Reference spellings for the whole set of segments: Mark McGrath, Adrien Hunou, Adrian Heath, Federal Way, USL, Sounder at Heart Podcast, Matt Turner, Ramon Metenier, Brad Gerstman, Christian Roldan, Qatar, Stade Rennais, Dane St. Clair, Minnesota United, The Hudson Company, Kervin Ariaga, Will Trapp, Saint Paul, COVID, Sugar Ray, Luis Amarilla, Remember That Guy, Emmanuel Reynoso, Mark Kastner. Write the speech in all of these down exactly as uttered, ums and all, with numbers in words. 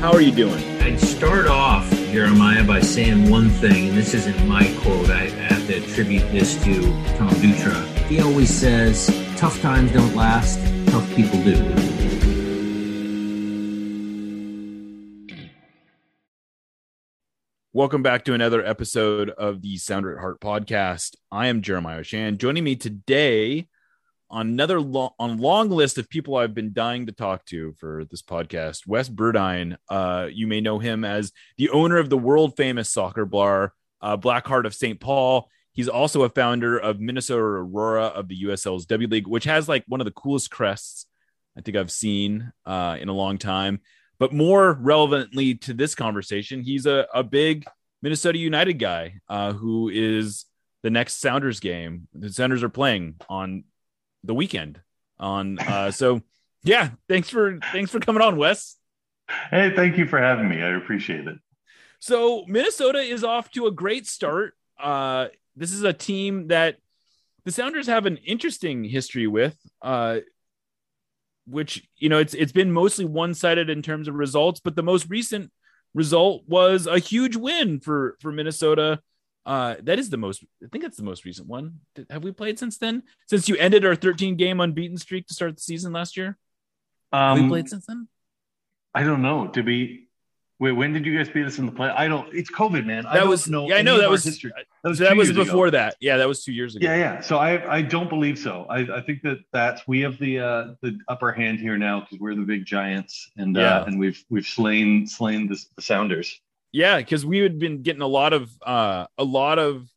how are you doing? I'd start off, Jeremiah, by saying one thing, and this isn't my quote. I have to attribute this to Tom Dutra. He always says, tough times don't last, tough people do. Welcome back to another episode of the Sounder at Heart Podcast. I am Jeremiah Oshan. Joining me today on another long, on long list of people I've been dying to talk to for this podcast, Wes Burdine. Uh, you may know him as the owner of the world famous soccer bar, uh, Blackheart of Saint Paul. He's also a founder of Minnesota Aurora of the U S L's W League, which has like one of the coolest crests I think I've seen uh, in a long time. But more relevantly to this conversation, he's a, a big Minnesota United guy uh, who is the next Sounders game. The Sounders are playing on the weekend on uh so yeah thanks for thanks for coming on, Wes. Hey, thank you for having me. I appreciate it. So Minnesota is off to a great start. Uh this is a team that the Sounders have an interesting history with, uh which, you know, it's it's been mostly one-sided in terms of results, but the most recent result was a huge win for for Minnesota. Uh, that is the most, I think that's the most recent one. Have we played since then? Since you ended our thirteen game unbeaten streak to start the season last year? Um, Have we played since then? I don't know. Did we, wait, when did you guys beat us in the play? I don't, it's COVID, man. That I was, don't know yeah, I know that was, history. that was, so that was before ago. that. Yeah, that was two years ago. Yeah, yeah. So I, I don't believe so. I, I think that that's, we have the, uh, the upper hand here now because we're the big giants and, yeah. uh, and we've, we've slain, slain the, the Sounders. Yeah, because we had been getting a lot of uh, a lot of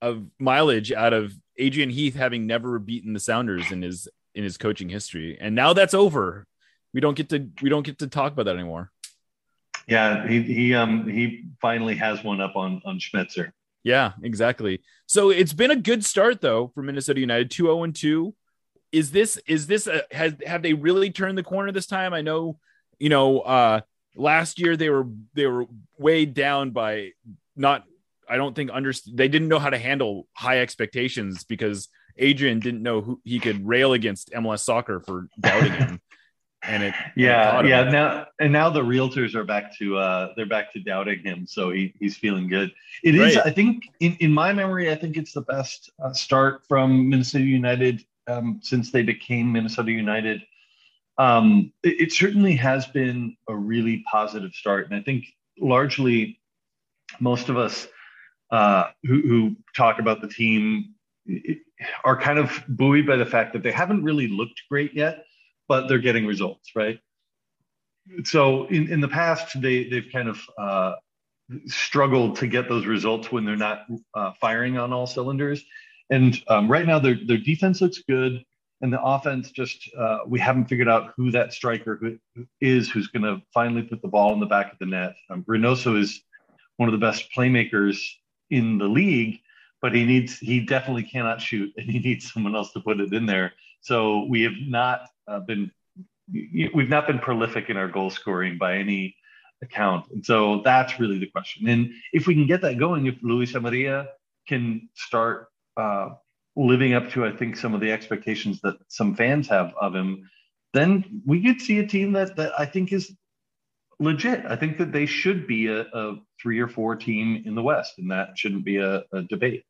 of mileage out of Adrian Heath having never beaten the Sounders in his in his coaching history, and now that's over. We don't get to we don't get to talk about that anymore. Yeah, he he um he finally has one up on on Schmetzer. Yeah, exactly. So it's been a good start though for Minnesota United, two oh and two. Is this is this a, has have they really turned the corner this time? I know, you know. Uh, Last year they were they were weighed down by not I don't think under they didn't know how to handle high expectations because Adrian didn't know who he could rail against M L S soccer for doubting him. And it yeah yeah him. now and now the realtors are back to uh, they're back to doubting him, so he, he's feeling good. It right. is I think in, in my memory I think it's the best uh, start from Minnesota United um, since they became Minnesota United. Um, it, it certainly has been a really positive start. And I think largely most of us uh, who, who talk about the team it, are kind of buoyed by the fact that they haven't really looked great yet, but they're getting results, right? So in, in the past, they, they've kind of uh, struggled to get those results when they're not uh, firing on all cylinders. And um, right now their their defense looks good. And the offense just, uh, we haven't figured out who that striker who, who is who's going to finally put the ball in the back of the net. Um, Reynoso is one of the best playmakers in the league, but he needs, he definitely cannot shoot and he needs someone else to put it in there. So we have not uh, been, we've not been prolific in our goal scoring by any account. And so that's really the question. And if we can get that going, if Luis Amarilla can start, uh, living up to, I think, some of the expectations that some fans have of him, then we could see a team that, that I think is legit. I think that they should be a, a three or four team in the West, and that shouldn't be a, a debate.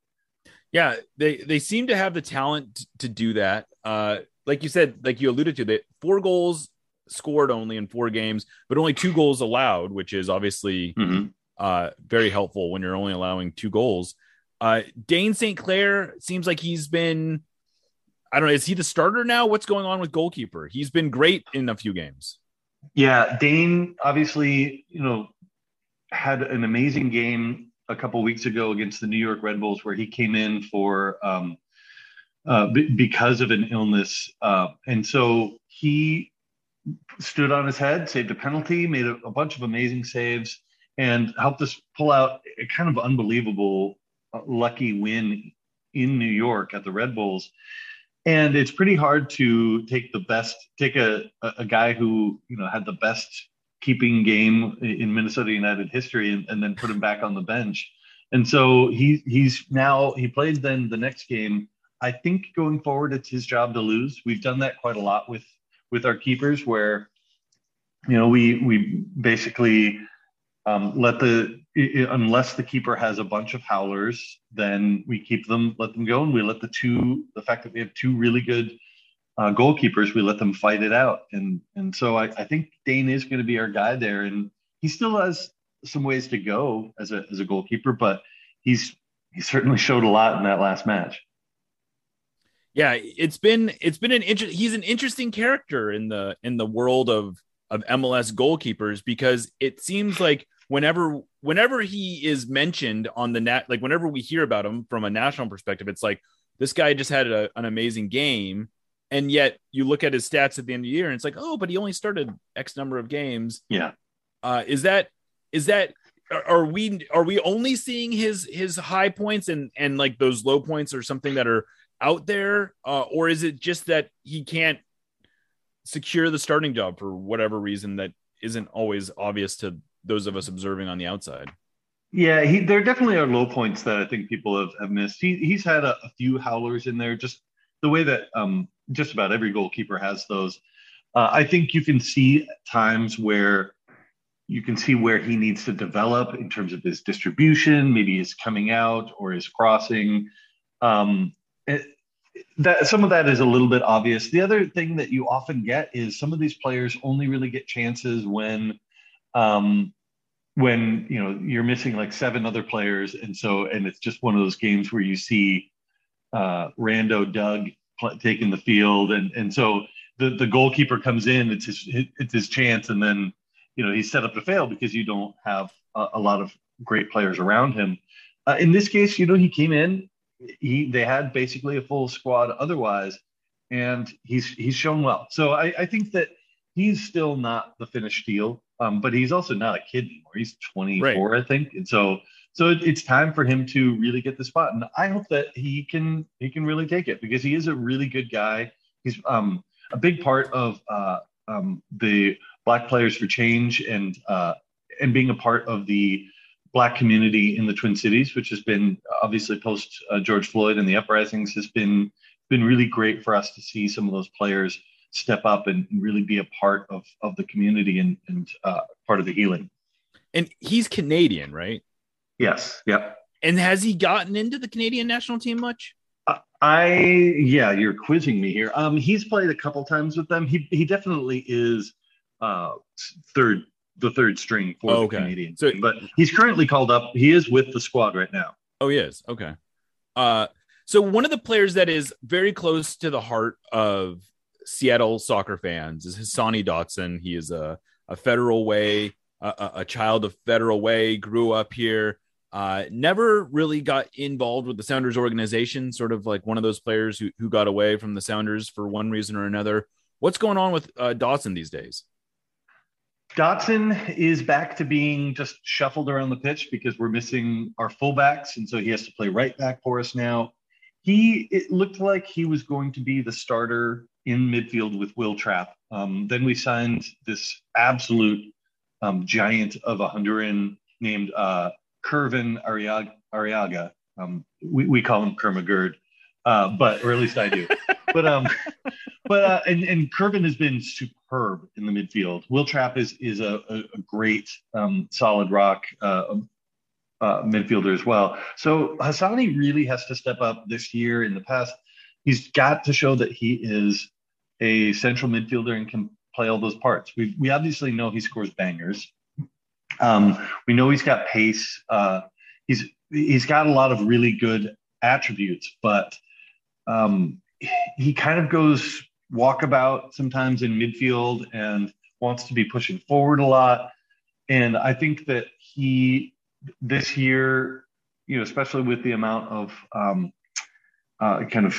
Yeah, they, they seem to have the talent to do that. Uh, like you said, like you alluded to, that four goals scored only in four games, but only two goals allowed, which is obviously mm-hmm. uh, very helpful when you're only allowing two goals. Uh, Dane Saint Clair seems like he's been, I don't know, is he the starter now? What's going on with goalkeeper? He's been great in a few games. Yeah, Dane obviously, you know, had an amazing game a couple weeks ago against the New York Red Bulls where he came in for um, uh, b- because of an illness. Uh, and so he stood on his head, saved a penalty, made a, a bunch of amazing saves, and helped us pull out a kind of unbelievable uh, lucky win in New York at the Red Bulls. And it's pretty hard to take the best, take a, a guy who, you know, had the best keeping game in Minnesota United history and, and then put him back on the bench. And so he he's now, he played then the next game. I think going forward, it's his job to lose. We've done that quite a lot with, with our keepers where, you know, we, we basically um, let the, unless the keeper has a bunch of howlers, then we keep them, let them go. And we let the two, the fact that we have two really good uh, goalkeepers, we let them fight it out. And and so I, I think Dane is going to be our guy there. And he still has some ways to go as a as a goalkeeper, but he's he certainly showed a lot in that last match. Yeah, it's been it's been an inter- he's an interesting character in the in the world of of M L S goalkeepers, because it seems like Whenever, whenever he is mentioned on the net, like whenever we hear about him from a national perspective, it's like this guy just had a, an amazing game. And yet you look at his stats at the end of the year and it's like, oh, but he only started X number of games. Yeah. Uh, is that, is that, are, are we, are we only seeing his, his high points and, and like those low points or something that are out there? Uh, or is it just that he can't secure the starting job for whatever reason that isn't always obvious to those of us observing on the outside? Yeah, he, there definitely are low points that I think people have, have missed. He, he's had a, a few howlers in there, just the way that um, just about every goalkeeper has those. Uh, I think you can see times where you can see where he needs to develop in terms of his distribution, maybe his coming out or his crossing. Um, it, that, some of that is a little bit obvious. The other thing that you often get is some of these players only really get chances when Um, when, you know, you're missing like seven other players. And so, and it's just one of those games where you see uh, Rando Doug pl- taking the field. And, and so the, the goalkeeper comes in, it's his, it's his chance. And then, you know, he's set up to fail because you don't have a, a lot of great players around him. Uh, in this case, you know, he came in, he, they had basically a full squad otherwise, and he's, he's shown well. So I, I think that he's still not the finished deal. Um, but he's also not a kid anymore. He's twenty-four, right, I think. And so, so it, it's time for him to really get the spot. And I hope that he can, he can really take it, because he is a really good guy. He's um, a big part of uh, um, the Black Players for Change and, uh, and being a part of the Black community in the Twin Cities, which has been obviously post uh, George Floyd and the uprisings, has been, been really great for us to see some of those players step up and really be a part of, of the community and, and uh, part of the healing. And he's Canadian, right? Yes. Yep. And has he gotten into the Canadian national team much? Uh, I, yeah, you're quizzing me here. Um, he's played a couple times with them. He, he definitely is uh, third, the third string for oh, okay. the Canadian so, team, but he's currently called up. He is with the squad right now. Oh, he is. Okay. Uh, so one of the players that is very close to the heart of Seattle soccer fans is Hassani Dotson. He is a, a Federal Way, a, a child of Federal Way, grew up here, uh, never really got involved with the Sounders organization, sort of like one of those players who, who got away from the Sounders for one reason or another. What's going on with uh, Dotson these days? Dotson is back to being just shuffled around the pitch because we're missing our fullbacks, and so he has to play right back for us now. He, it looked like he was going to be the starter in midfield with Will Trapp. Um, then we signed this absolute um, giant of a Honduran named uh, Kervin Ariaga. Ariaga. Um, we, we call him Kermagerd, uh, but or at least I do. but um, but uh, and and Kervin has been superb in the midfield. Will Trapp is is a, a, a great um, solid rock uh, uh, midfielder as well. So Hassani really has to step up this year. In the past, he's got to show that he is a central midfielder and can play all those parts. We we obviously know he scores bangers. Um, we know he's got pace. Uh, he's he's got a lot of really good attributes, but um, he kind of goes walkabout sometimes in midfield and wants to be pushing forward a lot. And I think that he this year, you know, especially with the amount of um, uh, kind of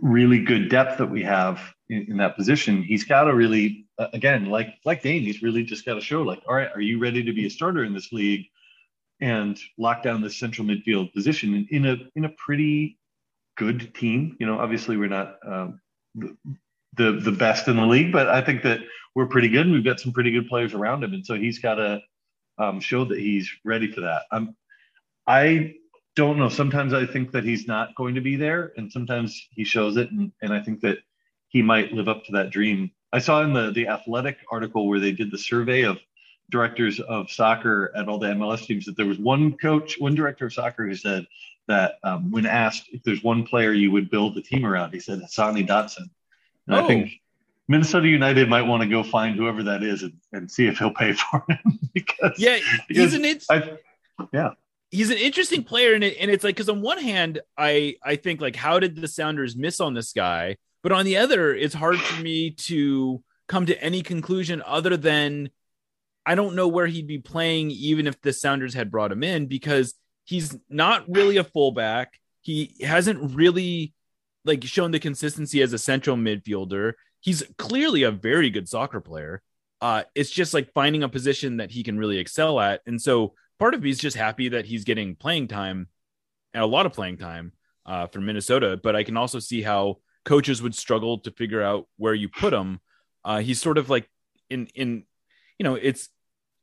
really good depth that we have, in, in that position, he's got to really, uh, again, like like Dane, he's really just got to show, like, all right, are you ready to be a starter in this league and lock down the central midfield position in, in a in a pretty good team? You know, obviously we're not um, the, the the best in the league, but I think that we're pretty good and we've got some pretty good players around him, and so he's got to um, show that he's ready for that. I'm, I don't know. Sometimes I think that he's not going to be there, and sometimes he shows it, and, and I think that he might live up to that dream. I saw in the the Athletic article where they did the survey of directors of soccer at all the M L S teams, that there was one coach, one director of soccer who said that um, when asked if there's one player you would build the team around, he said Hassani Dotson. And oh. I think Minnesota United might want to go find whoever that is and, and see if he'll pay for him. because yeah, he's because an it- I, yeah. He's an interesting player, and it, and it's like, because on one hand, I I think, like, how did the Sounders miss on this guy? But on the other, it's hard for me to come to any conclusion other than I don't know where he'd be playing, even if the Sounders had brought him in, because he's not really a fullback. He hasn't really like shown the consistency as a central midfielder. He's clearly a very good soccer player. Uh, it's just like finding a position that he can really excel at, and so. Part of me is just happy that he's getting playing time, and a lot of playing time uh, for Minnesota. But I can also see how coaches would struggle to figure out where you put him. Uh, he's sort of like in in you know, it's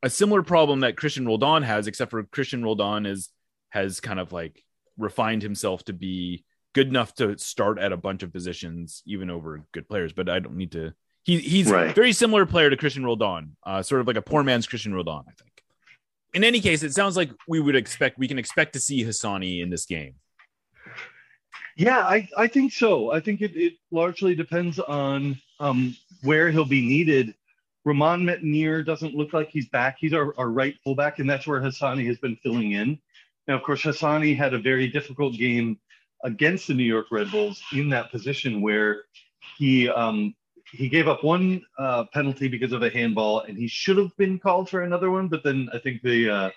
a similar problem that Christian Roldan has, except for Christian Roldan is has kind of like refined himself to be good enough to start at a bunch of positions, even over good players. But I don't need to. He he's right. a very similar player to Christian Roldan, uh, sort of like a poor man's Christian Roldan, I think. In any case, it sounds like we would expect, we can expect to see Hassani in this game. Yeah, I, I think so. I think it, it largely depends on um, where he'll be needed. Ramon Metenier doesn't look like he's back. He's our, our right fullback, and that's where Hassani has been filling in. Now, of course, Hassani had a very difficult game against the New York Red Bulls in that position where he um, He gave up one uh, penalty because of a handball, and he should have been called for another one. But then I think the uh,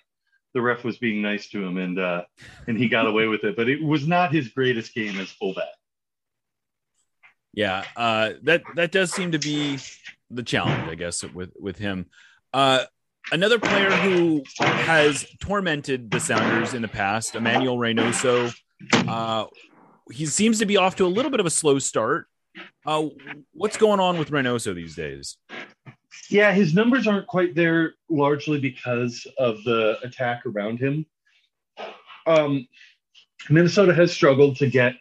the ref was being nice to him, and uh, and he got away with it. But it was not his greatest game as fullback. Yeah, uh, that that does seem to be the challenge, I guess, with with him. Uh, another player who has tormented the Sounders in the past, Emmanuel Reynoso. Uh, he seems to be off to a little bit of a slow start. Uh, what's going on with Reynoso these days? Yeah, his numbers aren't quite there, largely because of the attack around him. Um, Minnesota has struggled to get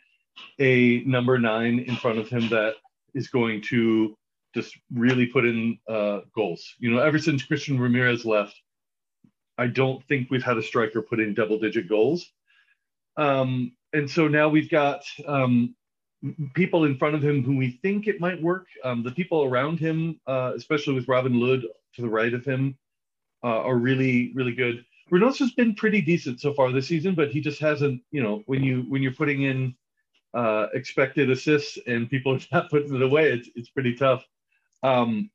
a number nine in front of him that is going to just really put in uh, goals. You know, ever since Christian Ramirez left, I don't think we've had a striker put in double-digit goals. Um, and so now we've got... Um, people in front of him who we think it might work. Um, the people around him, uh, especially with Robin Ludd to the right of him, uh, are really, really good. Reynoso's been pretty decent so far this season, but he just hasn't, you know, when, you, when you're putting in uh, expected assists and people are not putting it away, it's, it's pretty tough. Um,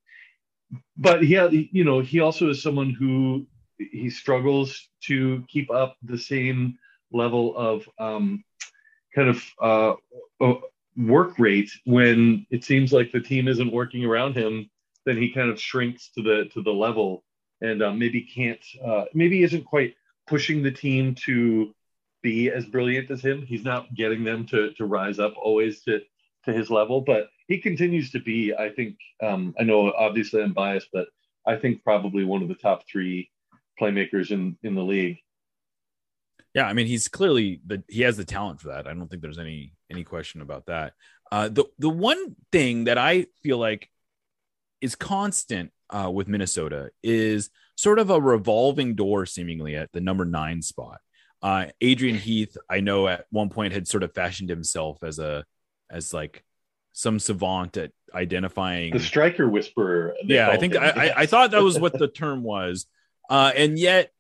but, he, had, you know, he also is someone who he struggles to keep up the same level of um, kind of uh, oh, work rate when it seems like the team isn't working around him. Then he kind of shrinks to the to the level, and um, maybe can't uh, maybe isn't quite pushing the team to be as brilliant as him. He's not getting them to to rise up always to to his level, but he continues to be, I think, um, I know obviously I'm biased, but I think probably one of the top three playmakers in in the league. Yeah, I mean, he's clearly the he has the talent for that. I don't think there's any any question about that. Uh, the the one thing that I feel like is constant uh, with Minnesota is sort of a revolving door, seemingly at the number nine spot. Uh, Adrian Heath, I know at one point had sort of fashioned himself as a as like some savant at identifying the striker whisperer. Yeah, I think I, I I thought that was what the term was, uh, and yet.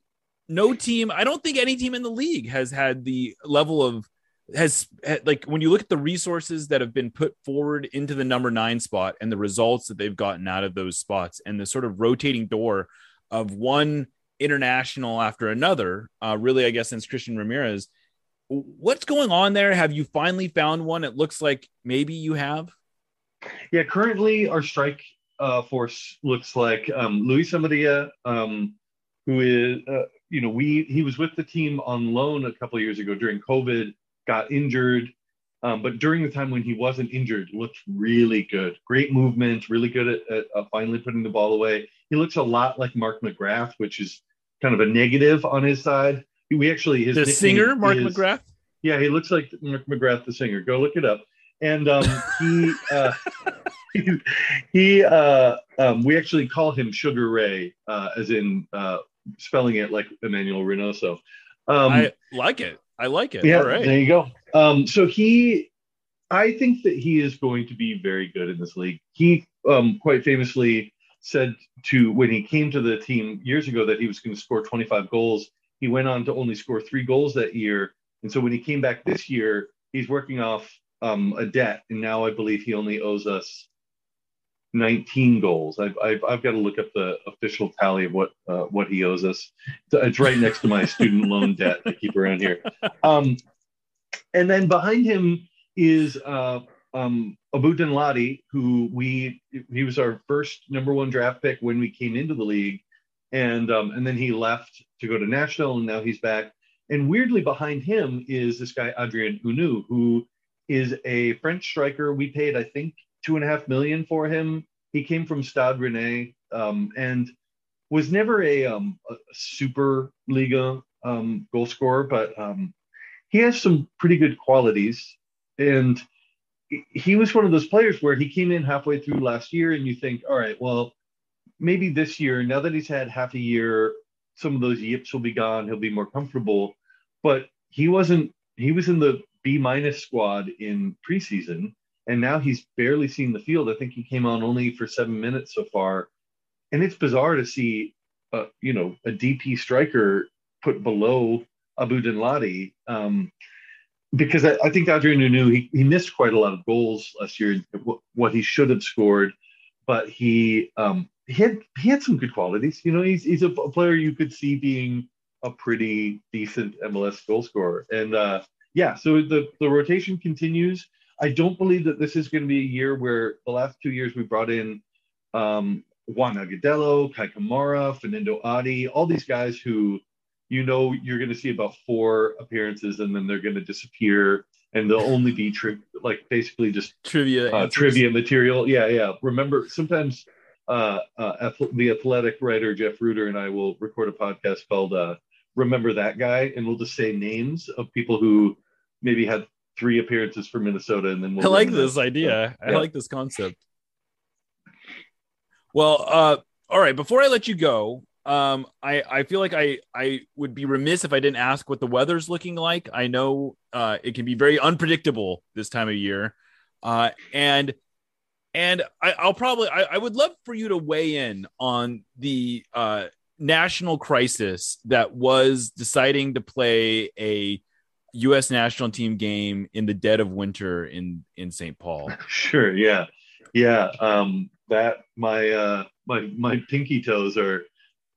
No team, I don't think any team in the league has had the level of, has like when you look at the resources that have been put forward into the number nine spot and the results that they've gotten out of those spots and the sort of rotating door of one international after another, uh, really, I guess, since Christian Ramirez. What's going on there? Have you finally found one? It looks like maybe you have. Yeah, currently our strike uh, force looks like um, Luis Amarilla, um, who is, uh, you know, we he was with the team on loan a couple of years ago during COVID, got injured. Um, but during the time when he wasn't injured, looked really good. Great movement, really good at, at, at finally putting the ball away. He looks a lot like Mark McGrath, which is kind of a negative on his side. We actually his the singer Mark is, McGrath. Yeah, he looks like Mark McGrath, the singer. Go look it up. And um, he uh, he, he uh, um, we actually call him Sugar Ray, uh, as in uh, spelling it like Emmanuel Reynoso. Um, I like it. I like it. Yeah, all right. There you go. Um, so he, I think that he is going to be very good in this league. He um, quite famously said to, when he came to the team years ago, that he was going to score twenty-five goals. He went on to only score three goals that year. And so when he came back this year, he's working off um, a debt. And now I believe he only owes us nineteen goals. I've, I've, I've got to look up the official tally of what, uh, what he owes us. It's right next to my student loan debt I keep around here. Um, And then behind him is uh, um, Aboudin Ladi, who we, he was our first number one draft pick when we came into the league. And um, and then he left to go to Nashville, and now he's back. And weirdly behind him is this guy, Adrien Hunou, who is a French striker. We paid, I think, two and a half million for him. He came from Stade Rennais um, and was never a, um, a super Liga um, goal scorer, but um, he has some pretty good qualities, and he was one of those players where he came in halfway through last year and you think, all right, well, maybe this year, now that he's had half a year, some of those yips will be gone. He'll be more comfortable, but he wasn't, he was in the B minus squad in preseason, and now he's barely seen the field. I think he came on only for seven minutes so far. And it's bizarre to see, uh, you know, a D P striker put below Aboudin Ladi, um, because I, I think Adrien Hunou, he, he missed quite a lot of goals last year, w- what he should have scored, but he um, he had he had some good qualities. You know, he's he's a player you could see being a pretty decent M L S goal scorer, and uh, yeah, so the the rotation continues. I don't believe that this is going to be a year where the last two years we brought in um, Juan Agudelo, Kai Kamara, Fernando Adi, all these guys who, you know, you're going to see about four appearances, and then they're going to disappear, and they'll only be tri- like basically just trivia, uh, trivia material. Yeah, yeah. Remember, sometimes uh, uh, the Athletic writer Jeff Reuter and I will record a podcast called uh, "Remember That Guy," and we'll just say names of people who maybe had three appearances for Minnesota, and then we'll I like this them. idea. So, yeah. I like this concept. Well, uh, all right. Before I let you go. Um, I, I feel like I, I would be remiss if I didn't ask what the weather's looking like. I know uh, it can be very unpredictable this time of year. Uh, and and I, I'll probably I, I would love for you to weigh in on the uh, national crisis that was deciding to play a U S national team game in the dead of winter in, in Saint Paul. Sure. Yeah. Yeah. Um, that my uh, my my pinky toes are.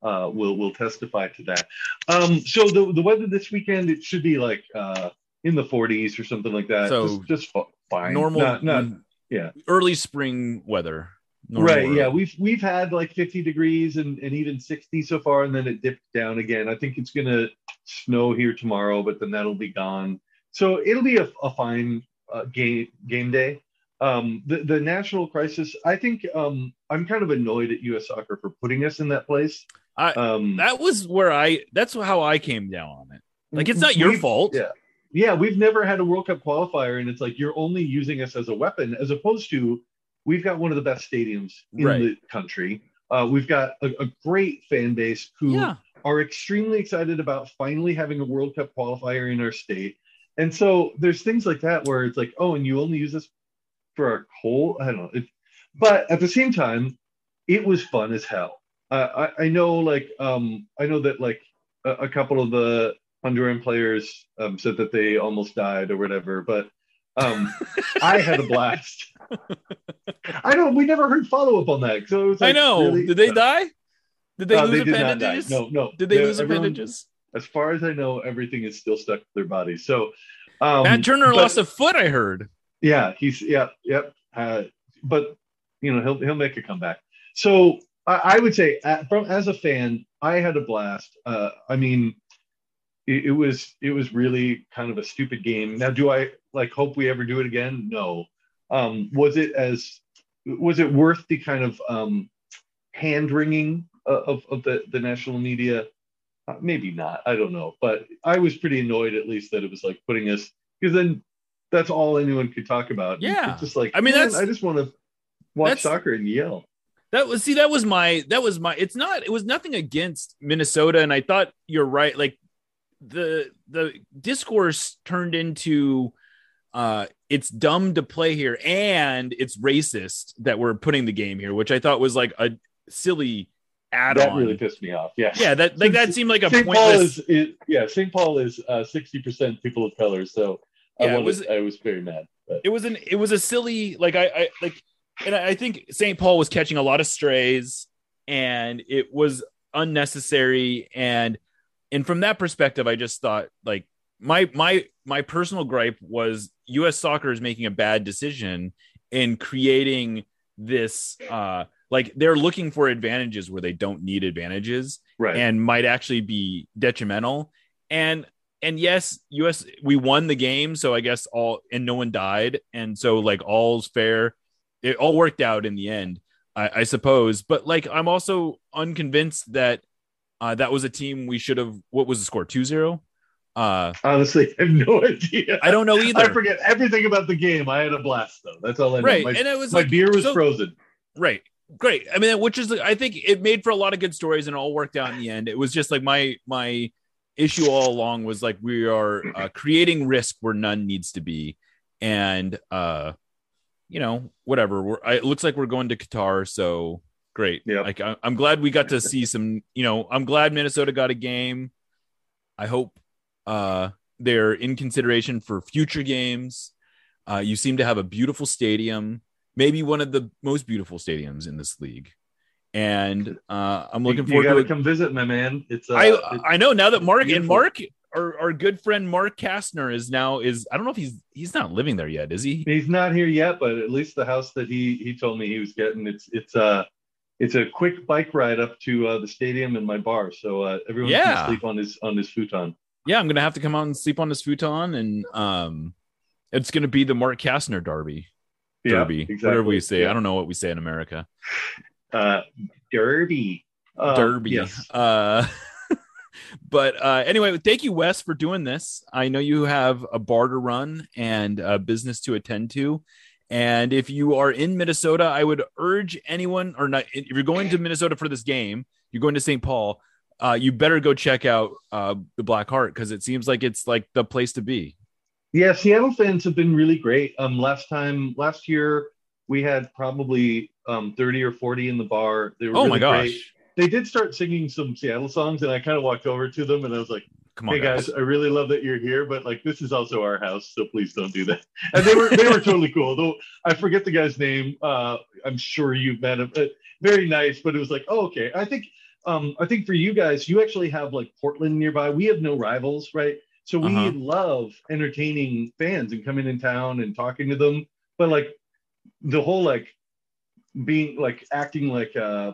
Uh, we'll, we'll testify to that. Um, so the, the weather this weekend, it should be like uh, in the forties or something like that. So just, just fine. Normal. Not, not, yeah. Early spring weather. Normal right. Early. Yeah. We've, we've had like fifty degrees and, and even sixty so far. And then it dipped down again. I think it's going to snow here tomorrow, but then that'll be gone. So it'll be a, a fine uh, game, game day. Um, the, the national crisis, I think um, I'm kind of annoyed at U S Soccer for putting us in that place. I, um, that was where I, that's how I came down on it. Like, it's not your fault. Yeah. Yeah. We've never had a World Cup qualifier, and it's like, you're only using us as a weapon, as opposed to, we've got one of the best stadiums in right. the country. Uh, we've got a, a great fan base who yeah. are extremely excited about finally having a World Cup qualifier in our state. And so there's things like that where it's like, oh, and you only use us for our coal. I don't know. It, but at the same time, it was fun as hell. Uh, I, I know, like, um, I know that, like, a, a couple of the Honduran players um, said that they almost died or whatever, but um, I had a blast. I don't. We never heard follow up on that. So it was like, I know. Really? Did they uh, die? Did they uh, lose they did appendages? No, no. Did they, they lose everyone, appendages? As far as I know, everything is still stuck to their bodies. So um, Matt Turner but, lost a foot. I heard. Yeah, he's yeah, yep. Yeah, uh, but you know, he'll he'll make a comeback. So I, I would say, from as a fan, I had a blast. Uh, I mean, it, it was it was really kind of a stupid game. Now, do I like hope we ever do it again? No. Um, was it as was it worth the kind of um, hand wringing of of the, the national media? Uh, maybe not. I don't know. But I was pretty annoyed, at least, that it was like putting us, because then that's all anyone could talk about. Yeah, it's just like, I mean, that's, I just want to watch soccer and yell. That was see, that was my that was my. It's not. It was nothing against Minnesota, and I thought you're right. Like the the discourse turned into, uh, it's dumb to play here, and it's racist that we're putting the game here, which I thought was like a silly add-on. That really pissed me off. Yeah, yeah. That like that seemed like a Saint pointless. Paul is, is, yeah, Saint Paul is sixty uh, percent people of color, so yeah, I wanted, it was. I was very mad. But. It was an. It was a silly. Like I, I like, and I think Saint Paul was catching a lot of strays, and it was unnecessary. And and from that perspective, I just thought like my my my personal gripe was U S soccer is making a bad decision in creating this. Uh, Like they're looking for advantages where they don't need advantages, right, and might actually be detrimental. And, and yes, U S we won the game. So I guess all, and no one died. And so like all's fair. It all worked out in the end, I, I suppose. But like, I'm also unconvinced that uh, that was a team we should have, what was the score? two zero Uh, Honestly, I have no idea. I don't know either. I forget everything about the game. I had a blast though. That's all I know. Right. My, and it was my like, beer was so, frozen. Right. Great. I mean, which is, I think it made for a lot of good stories and it all worked out in the end. It was just like my, my issue all along was like, we are uh, creating risk where none needs to be. And, uh, you know, whatever. We're, I, it looks like we're going to Qatar. So great. Yeah. Like I, I'm glad we got to see some, you know, I'm glad Minnesota got a game. I hope uh, they're in consideration for future games. Uh, you seem to have a beautiful stadium. Maybe one of the most beautiful stadiums in this league. And uh, I'm looking you, forward you gotta to it. Come visit, my man. It's uh, I it's I know now that Mark beautiful. and Mark, our, our good friend Mark Kastner is now is I don't know if he's he's not living there yet, is he? He's not here yet, but at least the house that he he told me he was getting, it's it's uh it's a quick bike ride up to uh, the stadium and my bar, so uh, everyone yeah. can sleep on his on his futon. Yeah, I'm gonna have to come out and sleep on his futon, and um, it's gonna be the Mark Kastner derby. Derby, yeah, exactly. Whatever we say. Yeah. I don't know what we say in America. Uh, derby. Uh, derby. Yes. Uh, but uh, anyway, thank you, Wes, for doing this. I know you have a bar to run and a business to attend to. And if you are in Minnesota, I would urge anyone, or not, if you're going to Minnesota for this game, you're going to Saint Paul, uh, you better go check out uh, the Blackheart, because it seems like it's like the place to be. Yeah, Seattle fans have been really great. Um, last time, last year, we had probably um, thirty or forty in the bar. They were oh really my gosh! Great. They did start singing some Seattle songs, and I kind of walked over to them, and I was like, "Come on, hey guys, guys, I really love that you're here, but like this is also our house, so please don't do that." And they were they were totally cool. Though I forget the guy's name. Uh, I'm sure you've met him. Uh, very nice, but it was like, oh, okay. I think um, I think for you guys, you actually have like Portland nearby. We have no rivals, right? So we uh-huh. love entertaining fans and coming in town and talking to them. But like the whole, like being like acting like uh,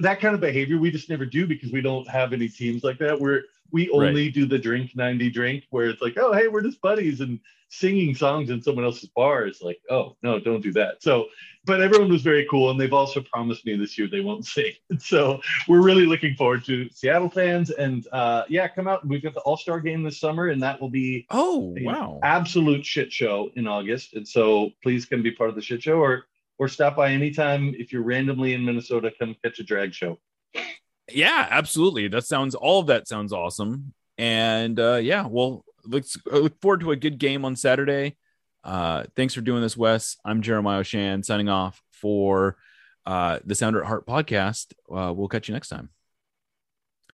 that kind of behavior, we just never do because we don't have any teams like that. We're, we only right. do the drink ninety drink where it's like, oh, hey, we're just buddies, and singing songs in someone else's bar is like, oh no, don't do that. So, but everyone was very cool. And they've also promised me this year, they won't sing. So we're really looking forward to Seattle fans, and uh, yeah, come out. We've got the All-Star game this summer, and that will be, oh wow, absolute shit show in August. And so please come be part of the shit show, or, or stop by anytime. If you're randomly in Minnesota, come catch a drag show. Yeah, absolutely. That sounds, all of that sounds awesome. And uh, yeah, well, let's look forward to a good game on Saturday. Uh, thanks for doing this, Wes. I'm Jeremiah Oshan signing off for uh, the Sounder at Heart podcast. Uh, we'll catch you next time.